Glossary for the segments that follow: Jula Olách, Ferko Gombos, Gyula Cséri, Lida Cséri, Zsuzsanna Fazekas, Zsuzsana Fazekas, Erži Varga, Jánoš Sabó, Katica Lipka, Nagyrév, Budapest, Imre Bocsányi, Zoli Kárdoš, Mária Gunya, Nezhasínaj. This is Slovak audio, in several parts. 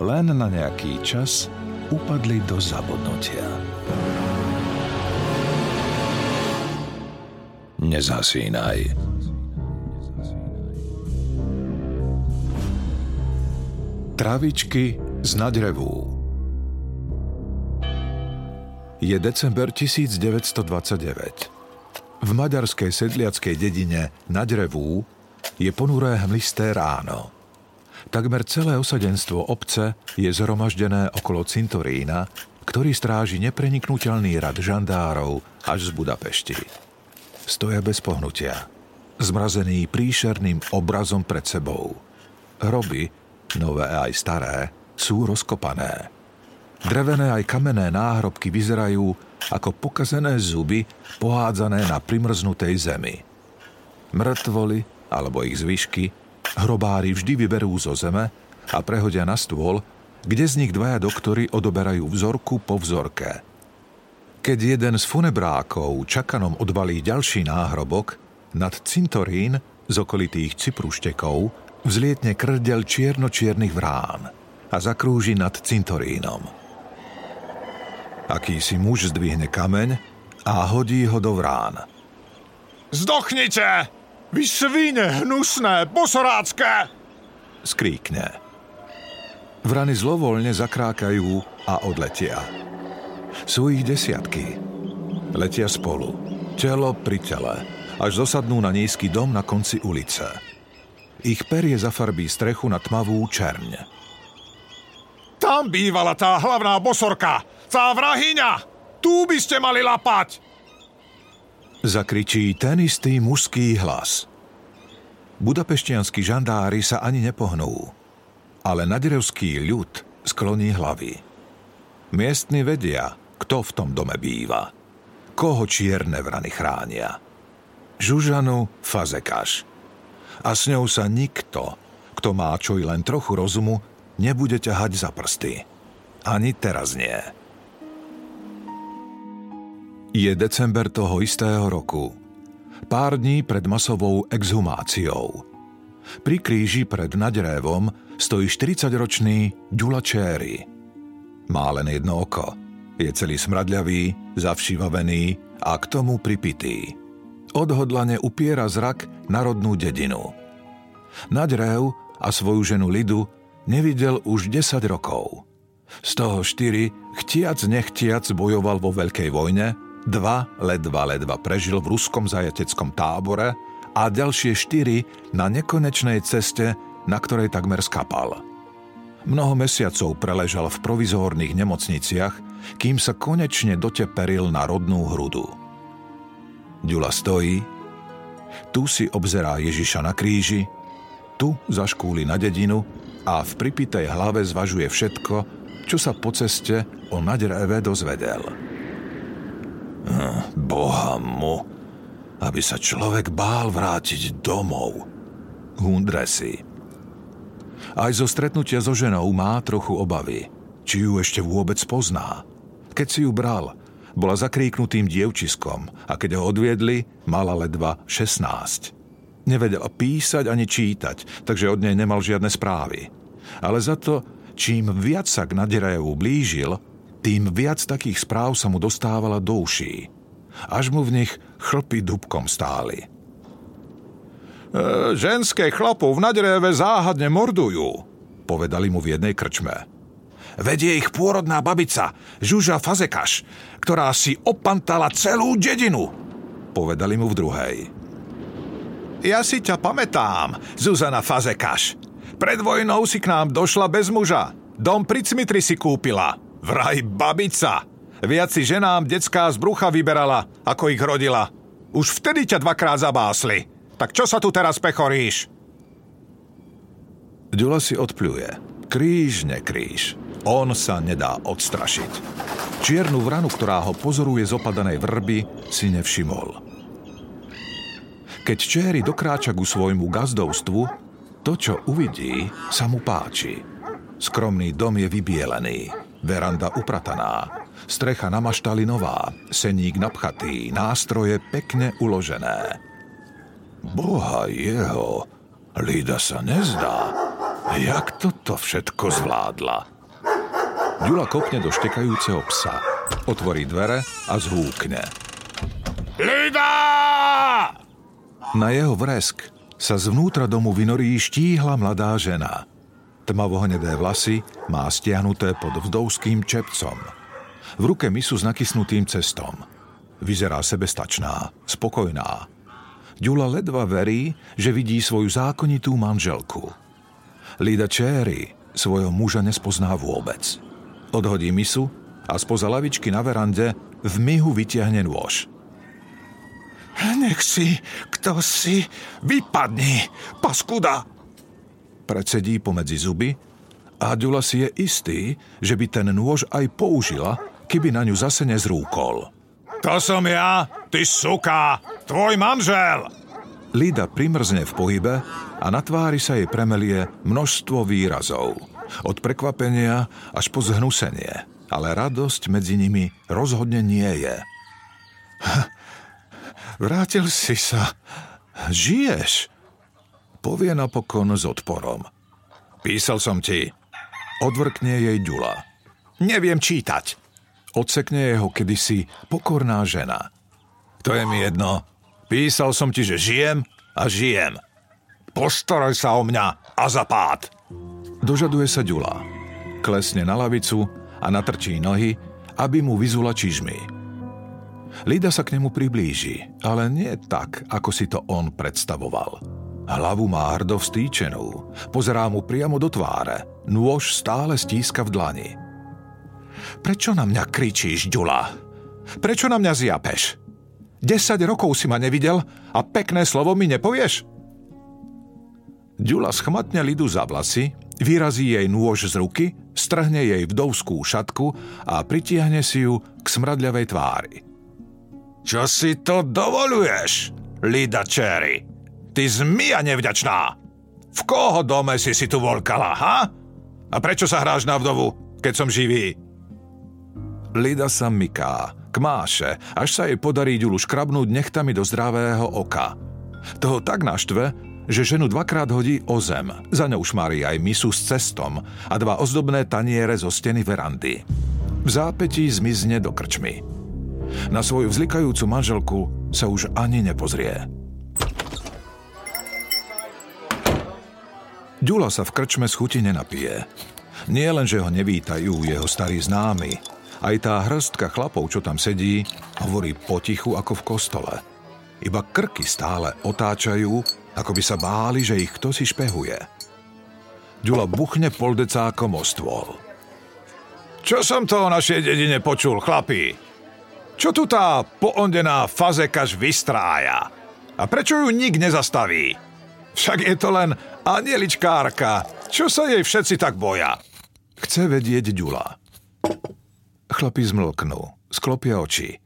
Len na nejaký čas upadli do zabudnutia. Nezhasínaj. Travičky z Nagyrevu. Je december 1929. V maďarskej sedliackej dedine Nagyrevu je ponuré hmlisté ráno. Takmer celé osadenstvo obce je zhromaždené okolo cintorína, ktorý stráži nepreniknuteľný rad žandárov až z Budapešti. Stoja bez pohnutia, zmrazený príšerným obrazom pred sebou. Hroby, nové aj staré, sú rozkopané. Drevené aj kamenné náhrobky vyzerajú ako pokazené zuby pohádzané na primrznutej zemi. Mŕtvoly, alebo ich zvyšky, hrobári vždy vyberú zo zeme a prehodia na stôl, kde z nich dvaja doktori odoberajú vzorku po vzorke. Keď jeden z funebrákov čakanom odbalí ďalší náhrobok, nad cintorín z okolitých cipruštekov vzlietne krdel čierno-čiernych vrán a zakrúži nad cintorínom. Akýsi muž zdvihne kameň a hodí ho do vrán. Zdochnite! Vy svine, hnusné, posorácké! Skríkne. Vrany zlovoľne zakrákajú a odletia. Sú ich desiatky. Letia spolu, telo pri tele, až dosadnú na nízky dom na konci ulice. Ich perie zafarbí strechu na tmavú čerň. Tam bývala tá hlavná bosorka! Tá vrahyňa! Tu by ste mali lapať! Zakričí ten istý mužský hlas. Budapešťanskí žandári sa ani nepohnú, ale nagyrevský ľud skloní hlavy. Miestni vedia, kto v tom dome býva, koho čierne vrany chránia. Zsuzsanu Fazekas. A s ňou sa nikto, kto má čo i len trochu rozumu, nebude ťahať za prsty. Ani teraz nie. Je december toho istého roku, pár dní pred masovou exhumáciou. Pri kríži pred Nagyrévom stojí 40-ročný Gyula Cséri. Má len jedno oko, je celý smradľavý, zavšivavený a k tomu pripitý. Odhodlane upiera zrak na rodnú dedinu. Nagyrév a svoju ženu Lidu nevidel už 10 rokov. Z toho 4 chtiac nechtiac bojoval vo Veľkej vojne, 2 ledva prežil v ruskom zajateckom tábore a ďalšie 4 na nekonečnej ceste, na ktorej takmer skapal. Mnoho mesiacov preležal v provizórnych nemocniciach, kým sa konečne doteperil na rodnú hrudu. Gyula stojí, tu si obzerá Ježiša na kríži, tu zaškúli na dedinu a v pripitej hlave zvažuje všetko, čo sa po ceste o Nagyréve dozvedel. Boha mu, aby sa človek bál vrátiť domov. Hundre si. Aj zo stretnutia so ženou má trochu obavy, či ju ešte vôbec pozná. Keď si ju bral, bola zakríknutým dievčiskom a keď ho odviedli, mala ledva 16. Nevedela písať ani čítať, takže od nej nemal žiadne správy. Ale za to, čím viac sa k Nagyrévu blížil, tým viac takých správ sa mu dostávala do uší. Až mu v nich chlpy dúbkom stáli. Ženské chlapov v Nagyréve záhadne mordujú, povedali mu v jednej krčme. Vedie ich pôrodná babica, Zsuzsa Fazekas, ktorá si opantala celú dedinu, povedali mu v druhej. Ja si ťa pamätám, Zsuzsana Fazekas. Pred vojnou si k nám došla bez muža. Dom pri cmitri si kúpila. Vraj babica! Viac si ženám decká z brucha vyberala, ako ich rodila. Už vtedy ťa dvakrát zabásli. Tak čo sa tu teraz pechoríš? Gyula si odpľuje. Kríž, nekríž. On sa nedá odstrašiť. Čiernu vranu, ktorá ho pozoruje z opadanej vrby, si nevšimol. Keď Cséri dokráča ku svojmu gazdovstvu, to, čo uvidí, sa mu páči. Skromný dom je vybielený, veranda uprataná, strecha namaštalinová, seník napchatý, nástroje pekne uložené. Boha jeho, Lida sa nezdá, jak toto všetko zvládla. Gyula kopne do štekajúceho psa, otvorí dvere a zhúkne. Lida! Na jeho vresk sa zvnútra domu vynorí štíhla mladá žena. Tmavohnedé vlasy má stiahnuté pod vdovským čepcom. V ruke misu s nakysnutým cestom. Vyzerá sebestačná, spokojná. Gyula ledva verí, že vidí svoju zákonitú manželku. Lida Cséri svojho muža nespozná vôbec. Odhodí misu a spoza lavičky na verande v myhu vytiahne nôž. Nech si, kto si, vypadni, paskuda! Precedí pomedzi zuby a Gyula si je istý, že by ten nôž aj použila, keby na ňu zase nezrúkol. To som ja, ty suka, tvoj manžel! Lida primrzne v pohybe a na tvári sa jej premelie množstvo výrazov. Od prekvapenia až po zhnusenie, ale radosť medzi nimi rozhodne nie je. Vrátil si sa. Žiješ? Povie napokon s odporom. Písal som ti. Odvrkne jej Gyula. Neviem čítať. Odsekne jeho kedysi pokorná žena. To je mi jedno. Písal som ti, že žijem a žijem. Postaraj sa o mňa a zapád. Dožaduje sa Gyula. Klesne na lavicu a natrčí nohy, aby mu vyzula čižmy. Lida sa k nemu priblíži, ale nie tak, ako si to on predstavoval. Hlavu má hrdo vstýčenú. Pozerá mu priamo do tváre. Nôž stále stíska v dlani. Prečo na mňa kričíš, Gyula? Prečo na mňa zjapeš? 10 rokov si ma nevidel a pekné slovo mi nepovieš? Gyula schmatne Lidu za vlasy, vyrazí jej nôž z ruky, strhne jej vdovskú šatku a pritiahne si ju k smradľavej tvári. Čo si to dovoluješ, Lida Cséri? Ty zmija nevďačná! V koho dome si tu volkala, ha? A prečo sa hráš na vdovu, keď som živý? Lida sa myká, kmáše, až sa jej podarí Gyulu škrabnúť nechtami do zdravého oka. Toho tak naštve, že ženu 2-krát hodí o zem. Za ňou šmári aj misu s cestom a 2 ozdobné taniere zo steny verandy. V zápätí zmizne do krčmy. Na svoju vzlikajúcu manželku sa už ani nepozrie. Gyula sa v krčme z chuti nenapije. Nie len, že ho nevítajú jeho starí známi, aj tá hrstka chlapov, čo tam sedí, hovorí potichu ako v kostole. Iba krky stále otáčajú, ako by sa báli, že ich kto si špehuje. Gyula buchne poldecákom o stôl. Čo som to o našej dedine počul, chlapi? Čo tu tá poondená Fazekaš vystrája? A prečo ju nik nezastaví? Však je to len anieličkárka. Čo sa jej všetci tak boja? Chce vedieť Gyula. Chlapi zmlknú, sklopia oči.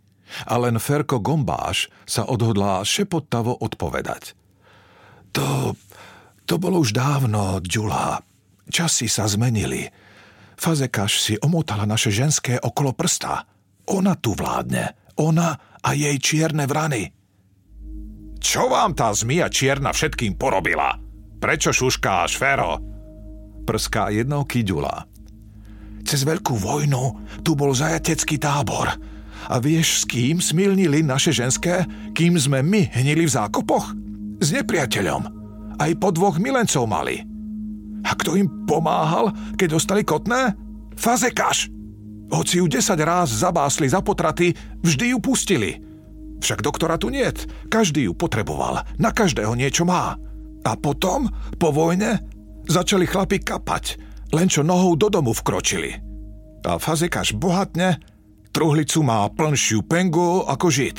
A len Ferko Gombáš sa odhodlá šepotavo odpovedať. To bolo už dávno, Gyula. Časy sa zmenili. Fazekaš si omotala naše ženské okolo prsta. Ona tu vládne. Ona a jej čierne vrany. Čo vám tá zmija čierna všetkým porobila? Prečo šuškáš, Fero? Prská jednoký Gyula. Cez veľkú vojnu tu bol zajatecký tábor. A vieš, s kým smilnili naše ženské, kým sme my hnili v zákopoch? S nepriateľom. Aj po 2 milencov mali. A kto im pomáhal, keď dostali kotné? Fazekaš. Hoci ju 10 ráz zabásli za potraty, vždy ju pustili. Však doktora tu niet. Každý ju potreboval. Na každého niečo má. A potom, po vojne, začali chlapi kapať. Len čo nohou do domu vkročili. A Fazekaš bohatne, truhlicu má plnšiu pengu ako žid.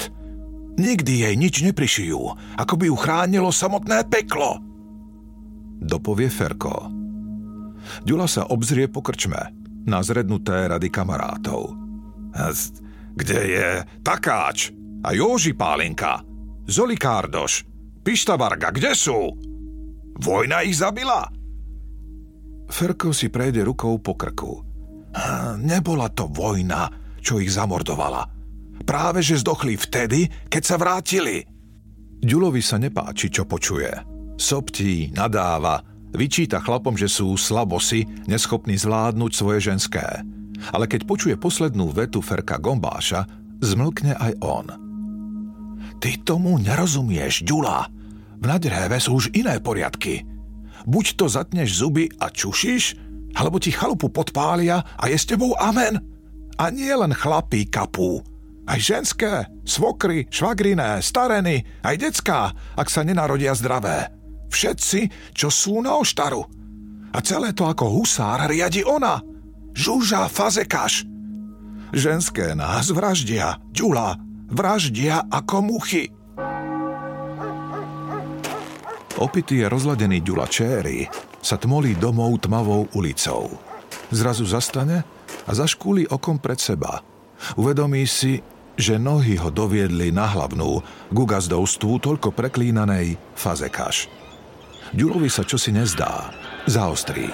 Nikdy jej nič neprišijú, ako by ju chránilo samotné peklo. Dopovie Ferko. Gyula sa obzrie po krčme. na zrednuté rady kamarátov. Kde je Takáč a Józsi Pálinka? Zoli Kárdoš, Pišta Varga, kde sú? Vojna ich zabila? Ferko si prejde rukou po krku. Nebola to vojna, čo ich zamordovala. Práve že zdochli vtedy, keď sa vrátili. Gyulovi sa nepáči, čo počuje. Soptí, nadáva, vyčíta chlapom, že sú slabosi, neschopní zvládnuť svoje ženské. Ale keď počuje poslednú vetu Ferka Gombáša, zmlkne aj on. Ty tomu nerozumieš, Gyula. V Nagyréve sú už iné poriadky. Buď to zatneš zuby a čušíš, alebo ti chalupu podpália a je s tebou amen. A nie len chlapí kapú. Aj ženské, svokry, švagriné, stareny, aj decká, ak sa nenarodia zdravé. Všetci, čo sú na oštaru. A celé to ako husár riadi ona, Žuža Fazekas. Ženské nás vraždia, Gyula, vraždia ako muchy. Opitý a rozladený Gyula Cséri sa tmolí domov tmavou ulicou. Zrazu zastane a zaškúli okom pred seba. Uvedomí si, že nohy ho doviedli na hlavnú k ugazdovstvu toľko preklínanej Fazekas. Gyulovi sa čosi nezdá, zaostrí.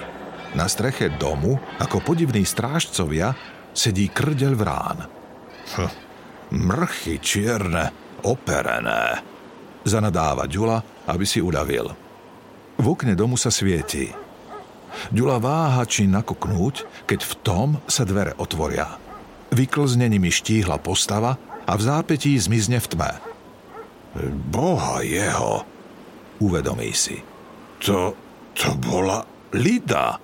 Na streche domu, ako podivní strážcovia, sedí krdeľ vrán. Mrchy čierne, operené, zanadáva Gyula, aby si uľavil. V okne domu sa svieti. Gyula váha, či nakuknúť, keď v tom sa dvere otvoria. Vyklzne nimi štíhla postava a v zápätí zmizne v tme. Boha jeho, uvedomí si. To bola Lida.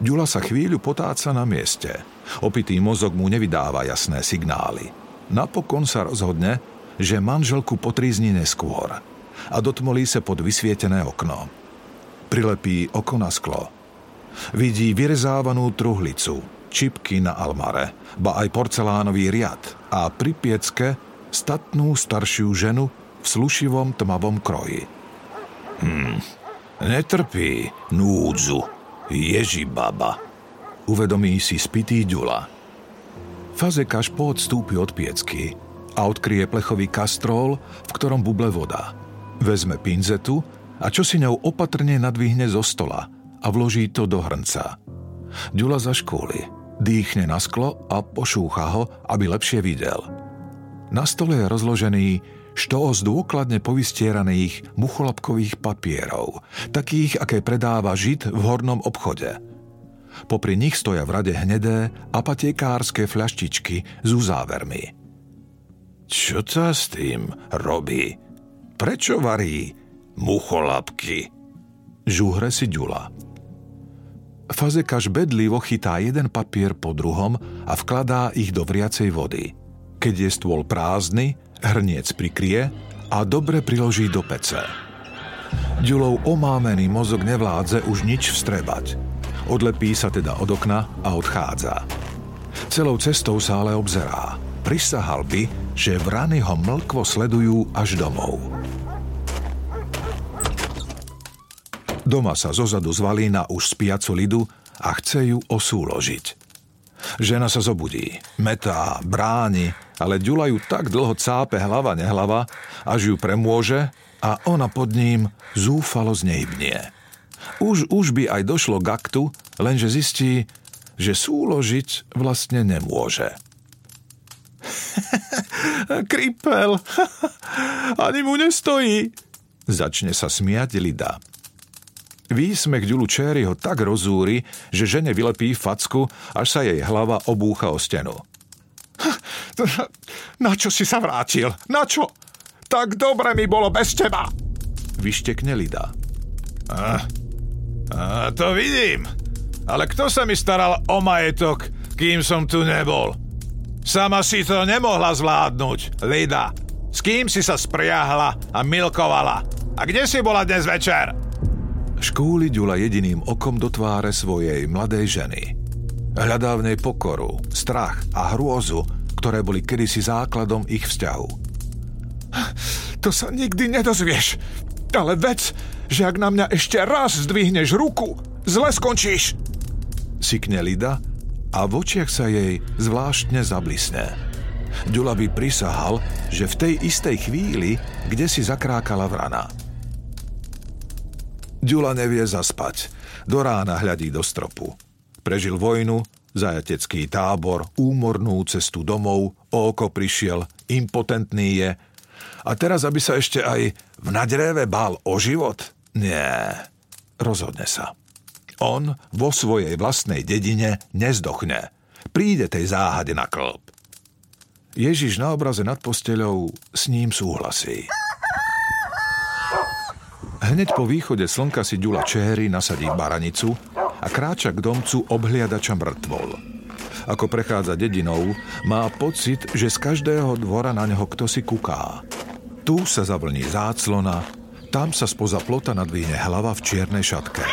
Gyula sa chvíľu potáca na mieste. Opitý mozog mu nevydáva jasné signály. Napokon sa rozhodne, že manželku potrízni neskôr a dotmolí sa pod vysvietené okno. Prilepí oko na sklo. Vidí vyrezávanú truhlicu, čipky na almare, ba aj porcelánový riad a pri piecke statnú staršiu ženu v slušivom tmavom kroji. Netrpí núdzu, ježibaba, uvedomí si spitý Gyula. Fazekas poodstúpi od piecky a odkryje plechový kastrol, v ktorom buble voda. Vezme pinzetu a čo si ňou opatrne nadvihne zo stola a vloží to do hrnca. Gyula zaškúli, dýchne na sklo a pošúcha ho, aby lepšie videl. Na stole je rozložený štos dôkladne povystieraných mucholapkových papierov, takých, aké predáva Žid v hornom obchode. Popri nich stoja v rade hnedé apatiekárske fľaštičky s uzávermi. Čo sa s tým robí? Prečo varí mucholapky? Žúhre si Gyula. Fazekas bedlivo chytá jeden papier po druhom a vkladá ich do vriacej vody. Keď je stôl prázdny, hrniec prikrie a dobre priloží do pece. Gyulov omámený mozog nevládze už nič vstrebať. Odlepí sa teda od okna a odchádza. Celou cestou sa ale obzerá. Prisahal by, že vrany ho mlkvo sledujú až domov. Doma sa zozadu zvalí na už spiacu Lidu a chce ju osúložiť. Žena sa zobudí, metá, bráni, ale Gyula ju tak dlho cápe hlava nehlava, až ju premôže a ona pod ním zúfalo znehybnie. Už by aj došlo k aktu, lenže zistí, že súložiť vlastne nemôže. Kripel, ani mu nestojí, začne sa smiať Lida. Výsmech Gyulu Cséri ho tak rozúri, že žene vylepí facku, až sa jej hlava obúcha o stenu. Na čo si sa vrátil? Na čo? Tak dobre mi bolo bez teba, vyštekne Lida. To vidím, ale kto sa mi staral o majetok, kým som tu nebol? Sama si to nemohla zvládnuť, Lida. S kým si sa spriahla a milkovala? A kde si bola dnes večer? Škúli Gyula jediným okom do tváre svojej mladej ženy. Hľadá v nej pokoru, strach a hrôzu, ktoré boli kedysi základom ich vzťahu. To sa nikdy nedozvieš. Ale vec, že ak na mňa ešte raz zdvihneš ruku, zle skončíš. sykne Lida a v očiach sa jej zvláštne zablisne. Gyula by prisahal, že v tej istej chvíli, kde si zakrákala vrana. Gyula nevie zaspať. Do rána hľadí do stropu. Prežil vojnu, zajatecký tábor, úmornú cestu domov, o oko prišiel, impotentný je. A teraz, aby sa ešte aj v Nagyréve bál o život? Nie, rozhodne sa. On vo svojej vlastnej dedine nezdochne. Príde tej záhade na klb. Ježiš na obraze nad posteľou s ním súhlasí. Hneď po východe slnka si Gyula Cséri nasadí baranicu a kráča k domcu obhliadača mŕtvol. Ako prechádza dedinou, má pocit, že z každého dvora na neho kto si kuká. Tu sa zavlní záclona, tam sa spoza plota nadvihne hlava v čiernej šatke.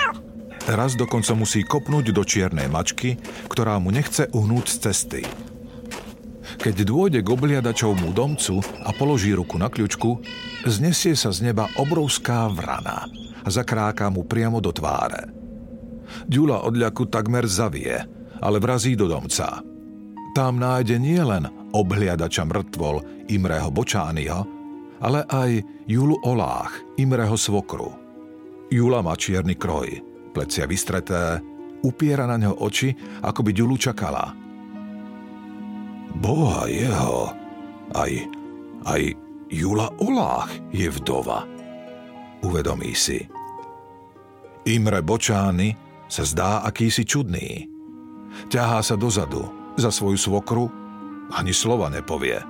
Raz dokonca musí kopnúť do čiernej mačky, ktorá mu nechce uhnúť z cesty. Keď dôjde k obliadačovmu domcu a položí ruku na kľučku, znesie sa z neba obrovská vrana a zakráká mu priamo do tváre. Gyula od ľaku takmer zavie, ale vrazí do domca. Tam nájde nielen obhliadača mŕtvol Imreho Bocsányiho, ale aj Julu Olách, Imreho svokru. Gyula má čierny kroj, plecia vystreté, upiera na ňo oči, ako by Gyulu čakala. Boha jeho, aj Jula Olách je vdova, uvedomí si. Imre Bocsányi sa zdá akýsi čudný. Ťahá sa dozadu za svoju svokru, ani slova nepovie.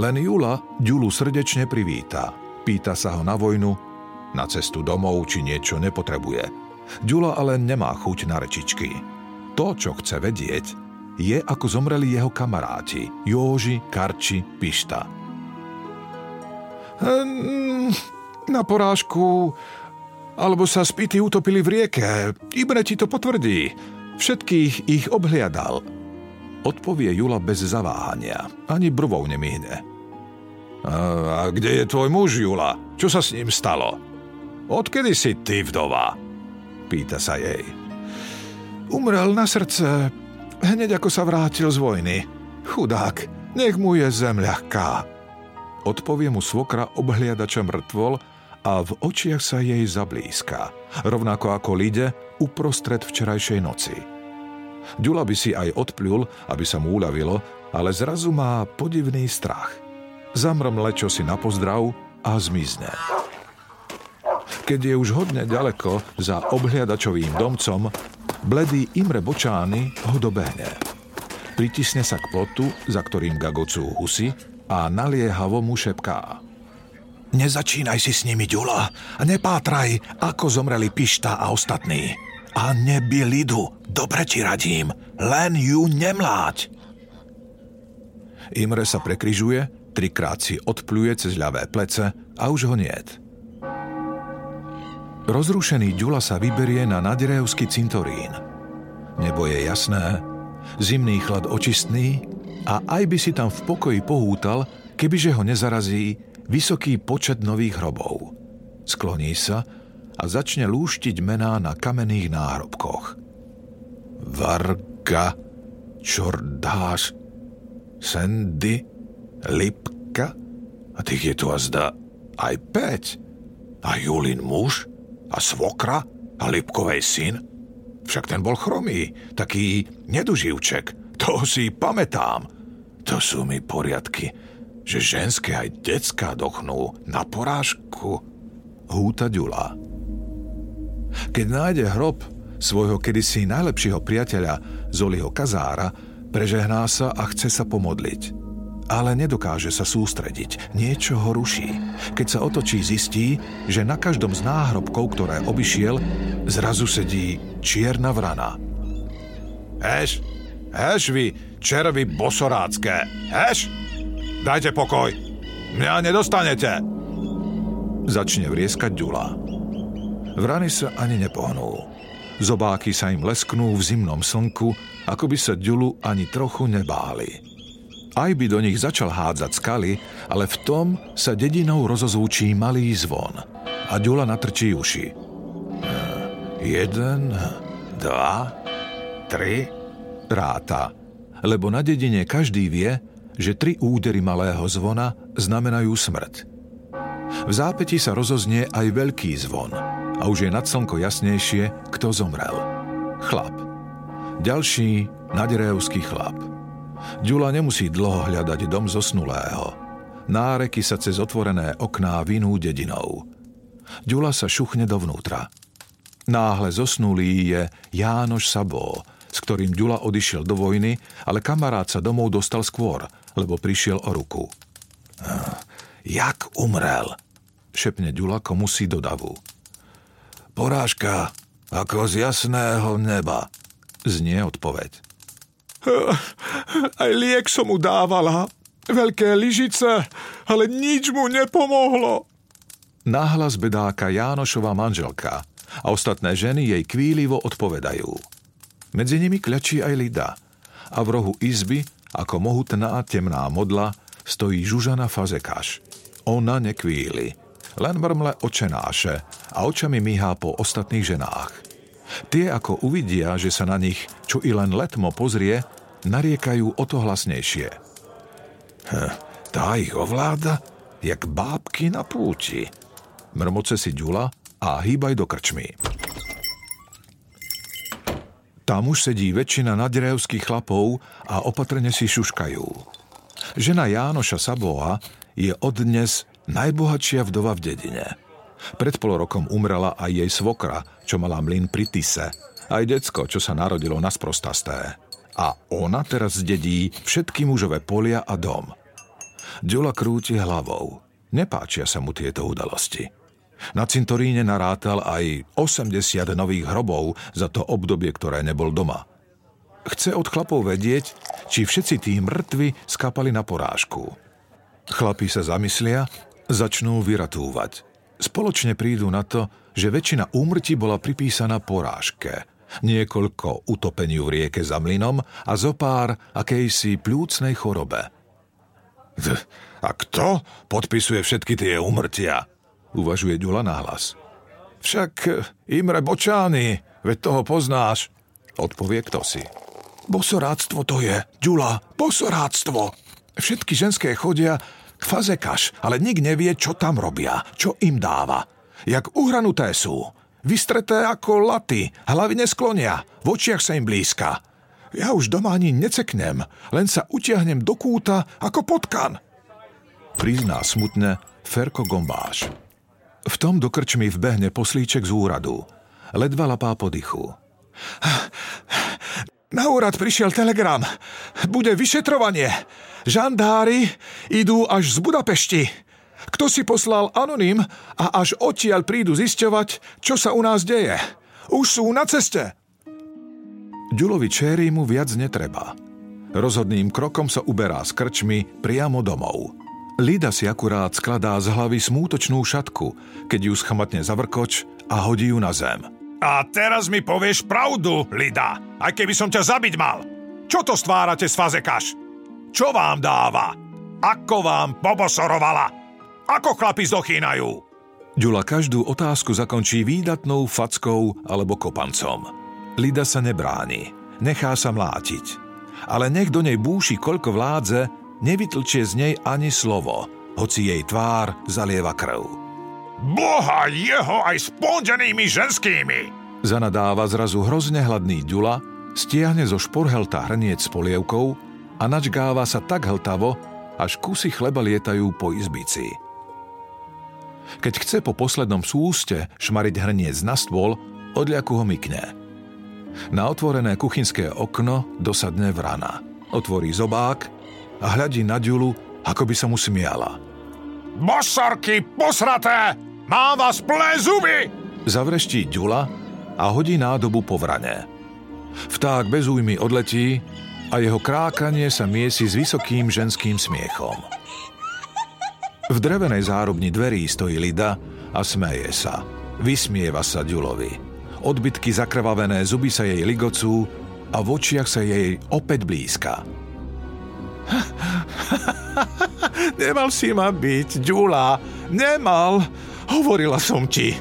Len Jula Gyulu srdečne privíta, pýta sa ho na vojnu, na cestu domov či niečo nepotrebuje. Gyula ale nemá chuť na rečičky. To, čo chce vedieť, je, ako zomreli jeho kamaráti Jóži, Karči, Pišta. Na porážku alebo sa spity utopili v rieke. Imre ti to potvrdí. Všetkých ich obhliadal. Odpovie Gyula bez zaváhania. Ani brvou nemihne. A kde je tvoj muž, Gyula? Čo sa s ním stalo? Odkedy si ty vdova? Pýta sa jej. Umrel na srdce hneď ako sa vrátil z vojny. Chudák, nech mu je zem ľahká. Odpovie mu svokra obhliadača mŕtvol a v očiach sa jej zablízka, rovnako ako Lide uprostred včerajšej noci. Gyula by si aj odpľul, aby sa mu uľavilo, ale zrazu má podivný strach. Zamrmle čosi na pozdrav a zmizne. Keď je už hodne ďaleko za obhliadačovým domcom, bledý Imre Bocsányi ho dobehne. Pritisne sa k plotu, za ktorým gagocú husy a naliehavo mu šepká. Nezačínaj si s nimi, Gyula, a nepátraj, ako zomreli Pišta a ostatní. A nebi Lidu, dobre ti radím, len ju nemláť. Imre sa prekrižuje, trikrát si odpluje cez ľavé plece a už ho niet. Rozrušený Gyula sa vyberie na nagyrévsky cintorín. Nebo je jasné, zimný chlad očistný a aj by si tam v pokoji pohútal, kebyže ho nezarazí vysoký počet nových hrobov. Skloní sa a začne lúštiť mená na kamenných náhrobkoch. Varga, Čordáš, Sendy, Lipka, a tých je tu azda aj 5. A Julin muž? A svokra? A Lipkovej syn? Však ten bol chromý, taký neduživček. To si pamätám. To sú mi poriadky, že ženské aj decká dochnú na porážku. Húta Gyula. Keď nájde hrob svojho kedysi najlepšieho priateľa Zoliho Kazára, prežehná sa a chce sa pomodliť. Ale nedokáže sa sústrediť. Niečo ho ruší. Keď sa otočí, zistí, že na každom z náhrobkov, ktoré obišiel, zrazu sedí čierna vrana. Heš vy, červy bosorácké, heš! Dajte pokoj, mňa nedostanete! Začne vrieskať Gyula. Vrany sa ani nepohnú. Zobáky sa im lesknú v zimnom slnku, ako by sa Gyulu ani trochu nebáli. Aj by do nich začal hádzať skaly, ale v tom sa dedinou rozozvučí malý zvon a Gyula natrčí uši. 1, 2, 3 ráta, lebo na dedine každý vie, že 3 údery malého zvona znamenajú smrť. V zápäti sa rozoznie aj veľký zvon a už je nad slnko jasnejšie, kto zomrel. Chlap. Ďalší nagyrévsky chlap. Gyula nemusí dlho hľadať dom zosnulého. Náreky sa cez otvorené okná vinú dedinou. Gyula sa šuchne dovnútra. Náhle zosnulý je Jánoš Sabó, s ktorým Gyula odišiel do vojny, ale kamarát sa domov dostal skôr, lebo prišiel o ruku. Jak umrel, šepne Gyula komu si do davu. Porážka, ako z jasného neba, znie odpoveď. Aj liek som mu dávala, veľké lyžice, ale nič mu nepomohlo. Nahlas bedáka Jánošova manželka a ostatné ženy jej kvílivo odpovedajú. Medzi nimi kľačí aj Lida a v rohu izby, ako mohutná temná modla, stojí Zsuzsanna Fazekas. Ona nekvíli, len mrmle očenáše a očami míhá po ostatných ženách. Tie, ako uvidia, že sa na nich, čo i len letmo pozrie, nariekajú o to hlasnejšie. Tá ich ovláda, jak bábky na púti, mrmoce si Gyula a hýbaj do krčmy. Tam už sedí väčšina nagyrévskych chlapov a opatrne si šuškajú. Žena Jánoša Sabóa je odnes najbohatšia vdova v dedine. Pred polrokom umrela aj jej svokra, čo mala mlyn pri Tise, aj decko, čo sa narodilo na sprostasté. A ona teraz dedí všetky mužové polia a dom. Gyula krúti hlavou. Nepáčia sa mu tieto udalosti. Na cintoríne narátal aj 80 nových hrobov za to obdobie, ktoré nebol doma. Chce od chlapov vedieť, či všetci tí mŕtvi skapali na porážku. Chlapi sa zamyslia, začnú vyratúvať. Spoločne prídu na to, že väčšina úmrtí bola pripísaná porážke. Niekoľko utopeniu v rieke za mlynom a zopár akejsi pľúcnej chorobe. A kto podpisuje všetky tie úmrtia? Uvažuje Gyula nahlas. Však Imre Bočányi, veď toho poznáš, odpovie kto si. Bosoráctvo to je, Gyula, bosoráctvo. Všetky ženské chodia k Fazekaš, ale nik nevie, čo tam robia, čo im dáva. Jak uhranuté sú, vystreté ako laty, hlavy nesklonia, v očiach sa im blízka. Ja už doma ani neceknem, len sa utiahnem do kúta ako potkan. Prizná smutne Ferko Gombos. V tom do krčmy vbehne poslíček z úradu. Ledva lapá po dychu. Na úrad prišiel telegram. Bude vyšetrovanie. Žandári idú až z Budapešti. Kto si poslal anonym a až odtiaľ prídu zisťovať, čo sa u nás deje. Už sú na ceste. Gyulovi Cséri mu viac netreba. Rozhodným krokom sa uberá s krčmi priamo domov. Lida si akurát skladá z hlavy smútočnú šatku, keď ju schmatne za vrkoč a hodí ju na zem. A teraz mi povieš pravdu, Lida, aj keby som ťa zabiť mal. Čo to stvárate s Fazekaš? Čo vám dáva? Ako vám pobosorovala? Ako chlapi zdochýnajú? Gyula každú otázku zakončí výdatnou fackou alebo kopancom. Lida sa nebráni, nechá sa mlátiť. Ale nech do nej búši koľko vládze, nevytlčie z nej ani slovo, hoci jej tvár zalieva krv. Boha jeho aj s pondenými ženskými! Zanadáva zrazu hrozne hladný Gyula, stiahne zo šporhelta hrniec s polievkou a načgáva sa tak hltavo, až kusy chleba lietajú po izbici. Keď chce po poslednom súste šmariť hrniec na stôl, odľaku ho mykne. Na otvorené kuchynské okno dosadne vrana. Otvorí zobák a hľadí na Gyulu, ako by sa mu smiala. Bosorky posraté! Mám vás plné zuby! Zavreští Gyula a hodí nádobu po vrane. Vták bez újmy odletí a jeho krákanie sa miesi s vysokým ženským smiechom. V drevenej zárubni dverí stojí Lida a smeje sa. Vysmieva sa Gyulovi. Odbytky zakrvavené zuby sa jej ligocú a v očiach sa jej opäť blízka. Nemal si ma byť, Gyula. Nemal. Hovorila som ti.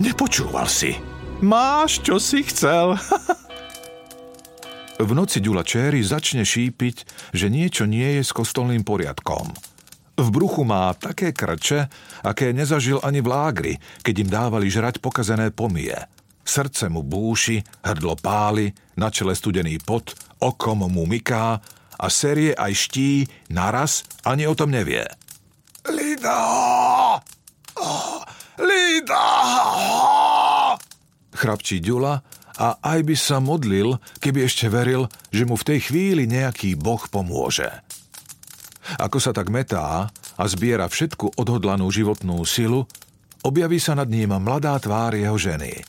Nepočúval si. Máš, čo si chcel. V noci Gyula Cséri začne šípiť, že niečo nie je s kostolným poriadkom. V bruchu má také krče, aké nezažil ani v lágri, keď im dávali žrať pokazené pomie. Srdce mu búši, hrdlo páli, na čele studený pot, okom mu myká a série aj ští naraz ani o tom nevie. Lida! Lida! Chrapčí Gyula a aj by sa modlil, keby ešte veril, že mu v tej chvíli nejaký boh pomôže. Ako sa tak metá a zbiera všetku odhodlanú životnú silu, objaví sa nad ním mladá tvár jeho ženy.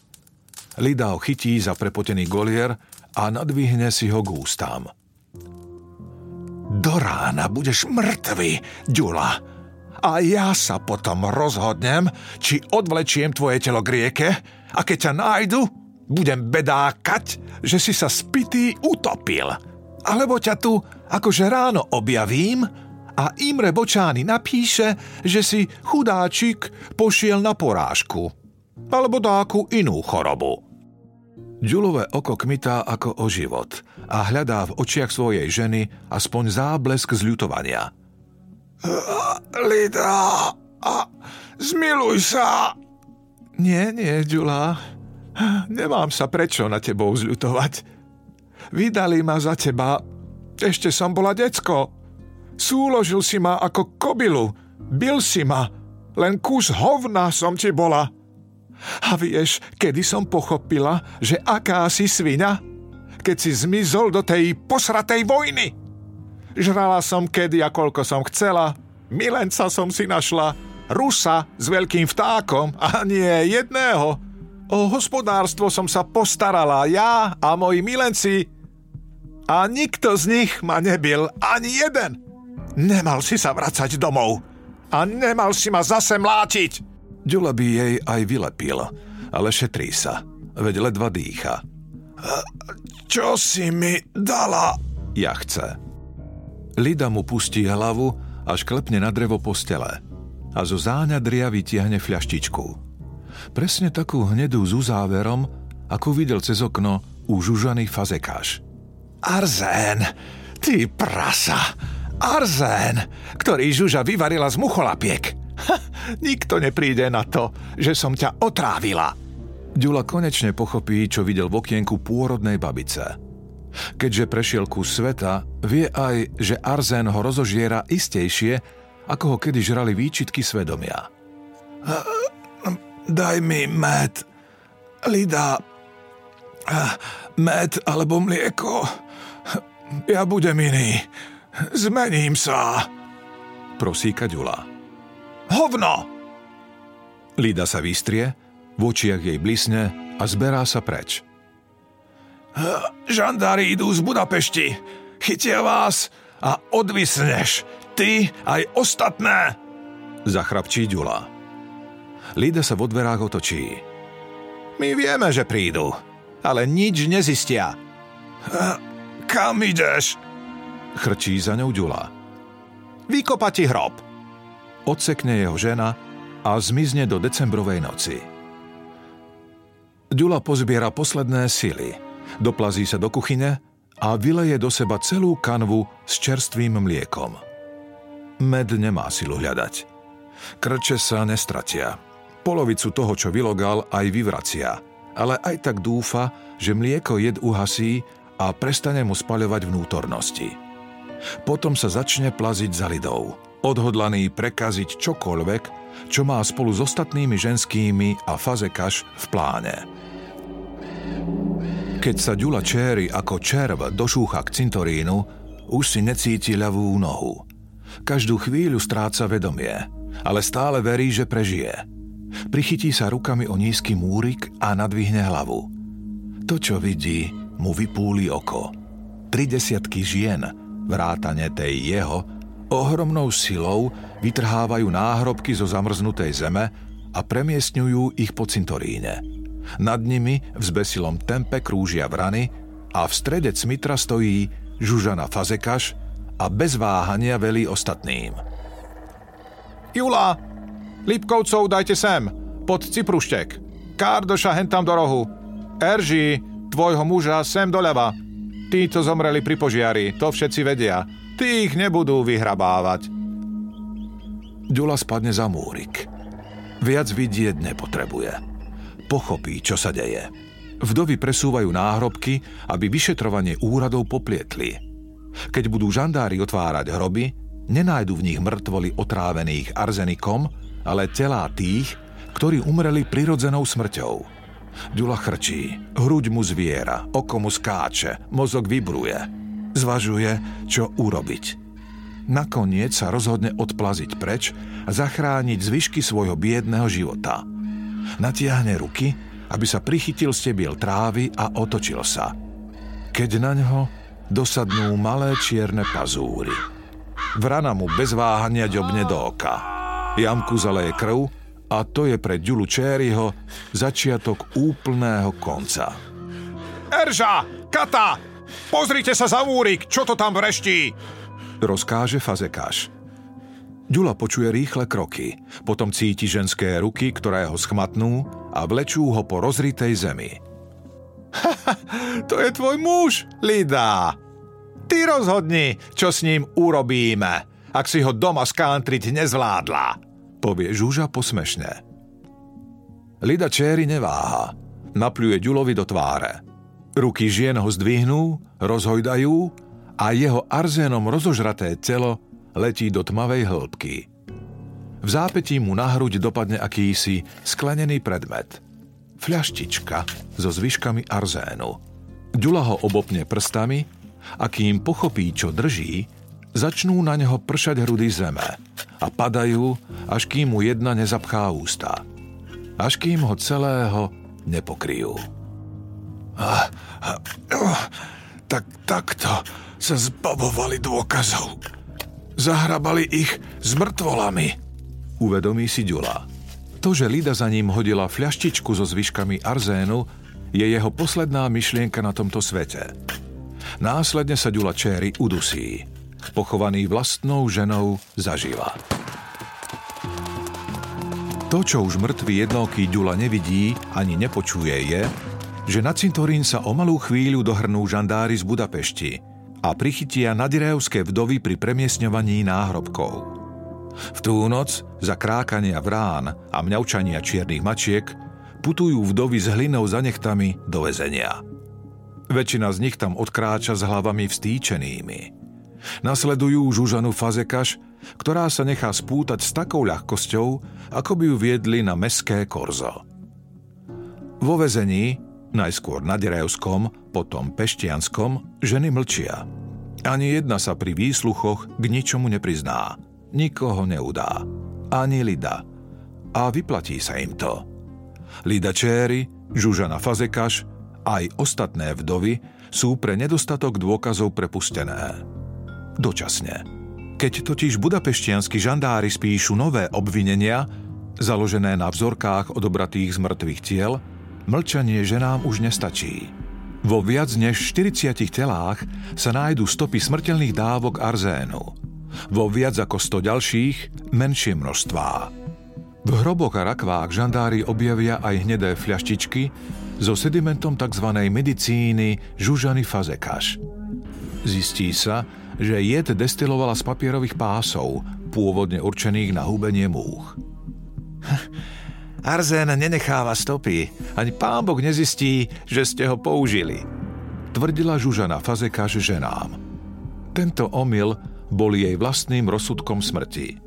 Lida ho chytí za prepotený golier a nadvihne si ho k ústam. Do rána budeš mŕtvy, Gyula, a ja sa potom rozhodnem, či odvlečiem tvoje telo k rieke, a keď ťa nájdu, budem bedákať, že si sa spitý utopil. Alebo ťa tu akože ráno objavím a Imre Bočányi napíše, že si chudáčik pošiel na porážku alebo dáku inú chorobu. Gyulové oko kmitá ako o život a hľadá v očiach svojej ženy aspoň záblesk zľutovania. Lida, zmiluj sa! Nie, Gyula, nemám sa prečo na tebou zľutovať. Vydali ma za teba, ešte som bola decko. Súložil si ma ako kobylu, bil si ma, len kus hovna som ti bola. A vieš, kedy som pochopila, že aká si sviňa? Keď si zmizol do tej posratej vojny. Žrala som kedy a koľko som chcela, milenca som si našla, Rusa s veľkým vtákom a nie jedného. O hospodárstvo som sa postarala ja a moji milenci a nikto z nich ma nebil, ani jeden. Nemal si sa vracať domov a nemal si ma zase mlátiť. Gyula by jej aj vylepil, ale šetrí sa, veď ledva dýcha. Čo si mi dala? Jahce. Lida mu pustí hlavu a šklepne na drevo postele a zo záňadria vytiahne fľaštičku. Presne takú hnedú s uzáverom, ako videl cez okno u Zsuzsany Fazekas. Arzén, ty prasa! Arzén, ktorý Zsuzsa vyvarila z mucholapiek! Ha, nikto nepríde na to, že som ťa otrávila. Gyula konečne pochopí, čo videl v okienku pôrodnej babice. Keďže prešiel kus sveta, vie aj, že arzén ho rozožiera istejšie, ako ho kedy žrali výčitky svedomia. Daj mi med, Lida. Med alebo mlieko. Ja budem iný. Zmením sa. Prosíka Gyula. Hovno! Lida sa vystrie, v očiach jej blisne a zberá sa preč. Žandári idú z Budapešti. Chytia vás a odvisneš. Ty aj ostatné. Zachrapčí Gyula. Lida sa vo dverách otočí. My vieme, že prídu, ale nič nezistia. Kam ideš? Chrčí za ňou Gyula. Vykopať ti hrob. Odsekne jeho žena a zmizne do decembrovej noci. Gyula pozbiera posledné sily, doplazí sa do kuchyne a vyleje do seba celú kanvu s čerstvým mliekom. Med nemá silu hľadať. Krče sa nestratia. Polovicu toho, čo vylogal, aj vyvracia, ale aj tak dúfa, že mlieko jed uhasí a prestane mu spaľovať vnútornosti. Potom sa začne plaziť za Lidou, odhodlaný prekaziť čokoľvek, čo má spolu s ostatnými ženskými a Fazekas v pláne. Keď sa Gyula Cséri ako červ došúcha k cintorínu, už si necíti ľavú nohu. Každú chvíľu stráca vedomie, ale stále verí, že prežije. Prichytí sa rukami o nízky múrik a nadvihne hlavu. To, čo vidí, mu vypúli oko. 30 žien, vrátane tej jeho, ohromnou silou vytrhávajú náhrobky zo zamrznutej zeme a premiestňujú ich po cintoríne. Nad nimi v zbesilom tempe krúžia vrany a v strede cmitra stojí Zsuzsana Fazekas a bez váhania velí ostatným. Gyula, Lipkovcov dajte sem, pod Cipruštek. Kárdoša hentam do rohu. Erži, tvojho muža sem doľava. títo zomreli pri požiari, to všetci vedia. Tí ich nebudú vyhrabávať. Gyula spadne za múrik. Viac vidieť nepotrebuje. Pochopí, čo sa deje. Vdovy presúvajú náhrobky, aby vyšetrovanie úradov poplietli. Keď budú žandári otvárať hroby, nenájdu v nich mŕtvoly otrávených arzenikom, ale telá tých, ktorí umreli prirodzenou smrťou. Gyula chrčí, hruď mu zviera, oko mu skáče, mozog vibruje. Zvažuje, čo urobiť. Nakoniec sa rozhodne odplaziť preč a zachrániť zvyšky svojho biedného života. Natiahne ruky, aby sa prichytil stebiel trávy a otočil sa. Keď na ňo dosadnú malé čierne pazúry. Vrana mu bez váhania ďobne do oka. Jamku zaleje krv, a to je pre Gyulu Csériho začiatok úplného konca. Erža! Kata! Pozrite sa za múrik, čo to tam vreští! Rozkáže Fazekas. Gyula počuje rýchle kroky, potom cíti ženské ruky, ktoré ho schmatnú a vlečú ho po rozritej zemi. To je tvoj muž, Lida! Ty rozhodni, čo s ním urobíme, ak si ho doma skántriť nezvládla, povie Žuža posmešne. Lida Cséri neváha. Napľuje Gyulovi do tváre. Ruky žien ho zdvihnú, rozhojdajú a jeho arzénom rozožraté telo letí do tmavej hĺbky. V zápätí mu na hruď dopadne akýsi sklenený predmet. Fľaštička so zvyškami arzénu. Gyula ho obopne prstami a kým pochopí, čo drží, začnú na neho pršať hrudy zeme a padajú, až kým mu jedna nezapchá ústa. Až kým ho celého nepokryjú. Takto sa zbavovali dôkazov. Zahrabali ich s mŕtvolami, uvedomí si Gyula. To, že Lida za ním hodila fľaštičku so zvyškami arzénu, je jeho posledná myšlienka na tomto svete. Následne sa Gyula Cséri udusí, pochovaný vlastnou ženou zaživa. To, čo už mŕtvy jednoký Gyula nevidí ani nepočuje, je, že na cintorín sa o malú chvíľu dohrnú žandári z Budapešti a prichytia nagyrévske vdovy pri premiesňovaní náhrobkov. V tú noc za krákania vrán a mňaučania čiernych mačiek putujú vdovy s hlinou za nechtami do väzenia. Väčšina z nich tam odkráča s hlavami vstýčenými. Nasledujú Zsuzsanu Fazekas, ktorá sa nechá spútať s takou ľahkosťou, ako by ju viedli na mestské korzo. Vo väzení, najskôr nagyrévskom, potom peštianskom, ženy mlčia. Ani jedna sa pri výsluchoch k ničomu neprizná. Nikoho neudá. Ani Lida. A vyplatí sa im to. Lida Cséri, Zsuzsana Fazekas, aj ostatné vdovy sú pre nedostatok dôkazov prepustené. Dočasne. Keď totiž budapeštianski žandári spíšu nové obvinenia, založené na vzorkách odobratých z mŕtvych tiel, mlčanie ženám už nestačí. Vo viac než 40 telách sa nájdu stopy smrteľných dávok arzénu. Vo viac ako 100 ďalších menšie množstvá. V hroboch a rakvách žandári objavia aj hnedé fľaštičky so sedimentom tzv. Medicíny Zsuzsany Fazekas. Zistí sa, že jed destilovala z papierových pásov, pôvodne určených na hubenie múch. Arzén nenecháva stopy, ani pán Boh nezistí, že ste ho použili, tvrdila Zsuzsana Fazekas ženám. Tento omyl bol jej vlastným rozsudkom smrti.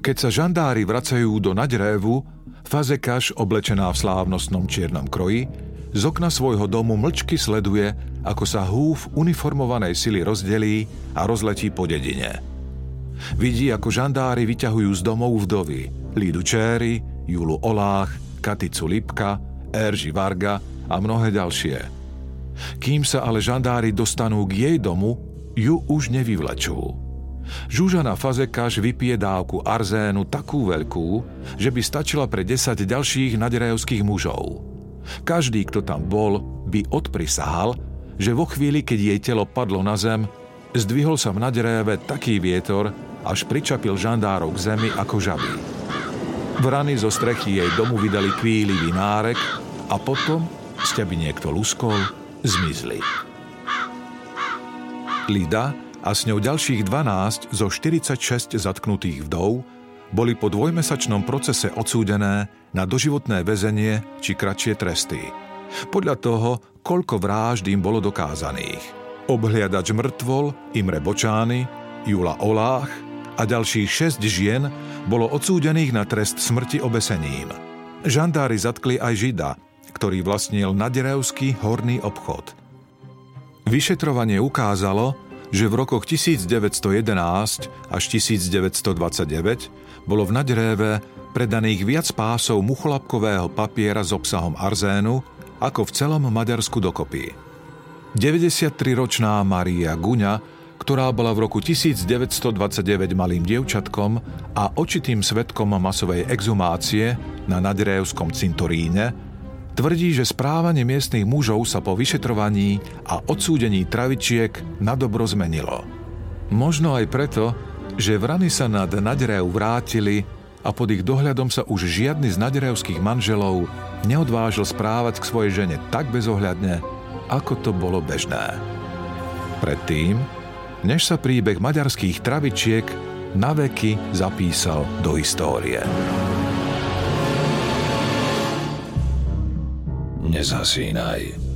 Keď sa žandári vracajú do Nagyrévu, Fazekas, oblečená v slávnostnom čiernom kroji, z okna svojho domu mlčky sleduje, ako sa húf uniformovanej sily rozdelí a rozletí po dedine. Vidí, ako žandári vyťahujú z domov vdovy Lidu Cséri, Julu Olách, Katicu Lipka, Erži Varga a mnohé ďalšie. Kým sa ale žandári dostanú k jej domu, ju už nevyvlečú. Zsuzsana Fazekas vypije dávku arzénu takú veľkú, že by stačila pre 10 ďalších nagyrévskych mužov. Každý, kto tam bol, by odprisahal, že vo chvíli, keď jej telo padlo na zem, zdvihol sa v Nagyréve taký vietor, až pričapil žandárov k zemi ako žaby. Vrany zo strechy jej domu vydali kvílivý nárek a potom, sťaby niekto luskol, zmizli. Lida a s ňou ďalších 12 zo 46 zatknutých vdov boli po dvojmesačnom procese odsúdené na doživotné väzenie či kratšie tresty, podľa toho, koľko vrážd im bolo dokázaných. Obhliadač mŕtvol Imre Bočányi, Jula Olách a ďalších 6 žien bolo odsúdených na trest smrti obesením. Žandári zatkli aj Žida, ktorý vlastnil nagyrévsky horný obchod. Vyšetrovanie ukázalo, že v rokoch 1911 až 1929 bolo v Nagyréve predaných viac pásov muchlapkového papiera s obsahom arzénu ako v celom Maďarsku dokopy. 93-ročná Mária Gunya, ktorá bola v roku 1929 malým dievčatkom a očitým svedkom masovej exhumácie na nagyrévskom cintoríne, tvrdí, že správanie miestnych mužov sa po vyšetrovaní a odsúdení travičiek nadobro zmenilo. Možno aj preto, že vrany sa nad Nagyrév vrátili a pod ich dohľadom sa už žiadny z nagyrévskych manželov neodvážil správať k svojej žene tak bezohľadne, ako to bolo bežné. Predtým, než sa príbeh maďarských travičiek naveky zapísal do histórie. Nezhasínaj.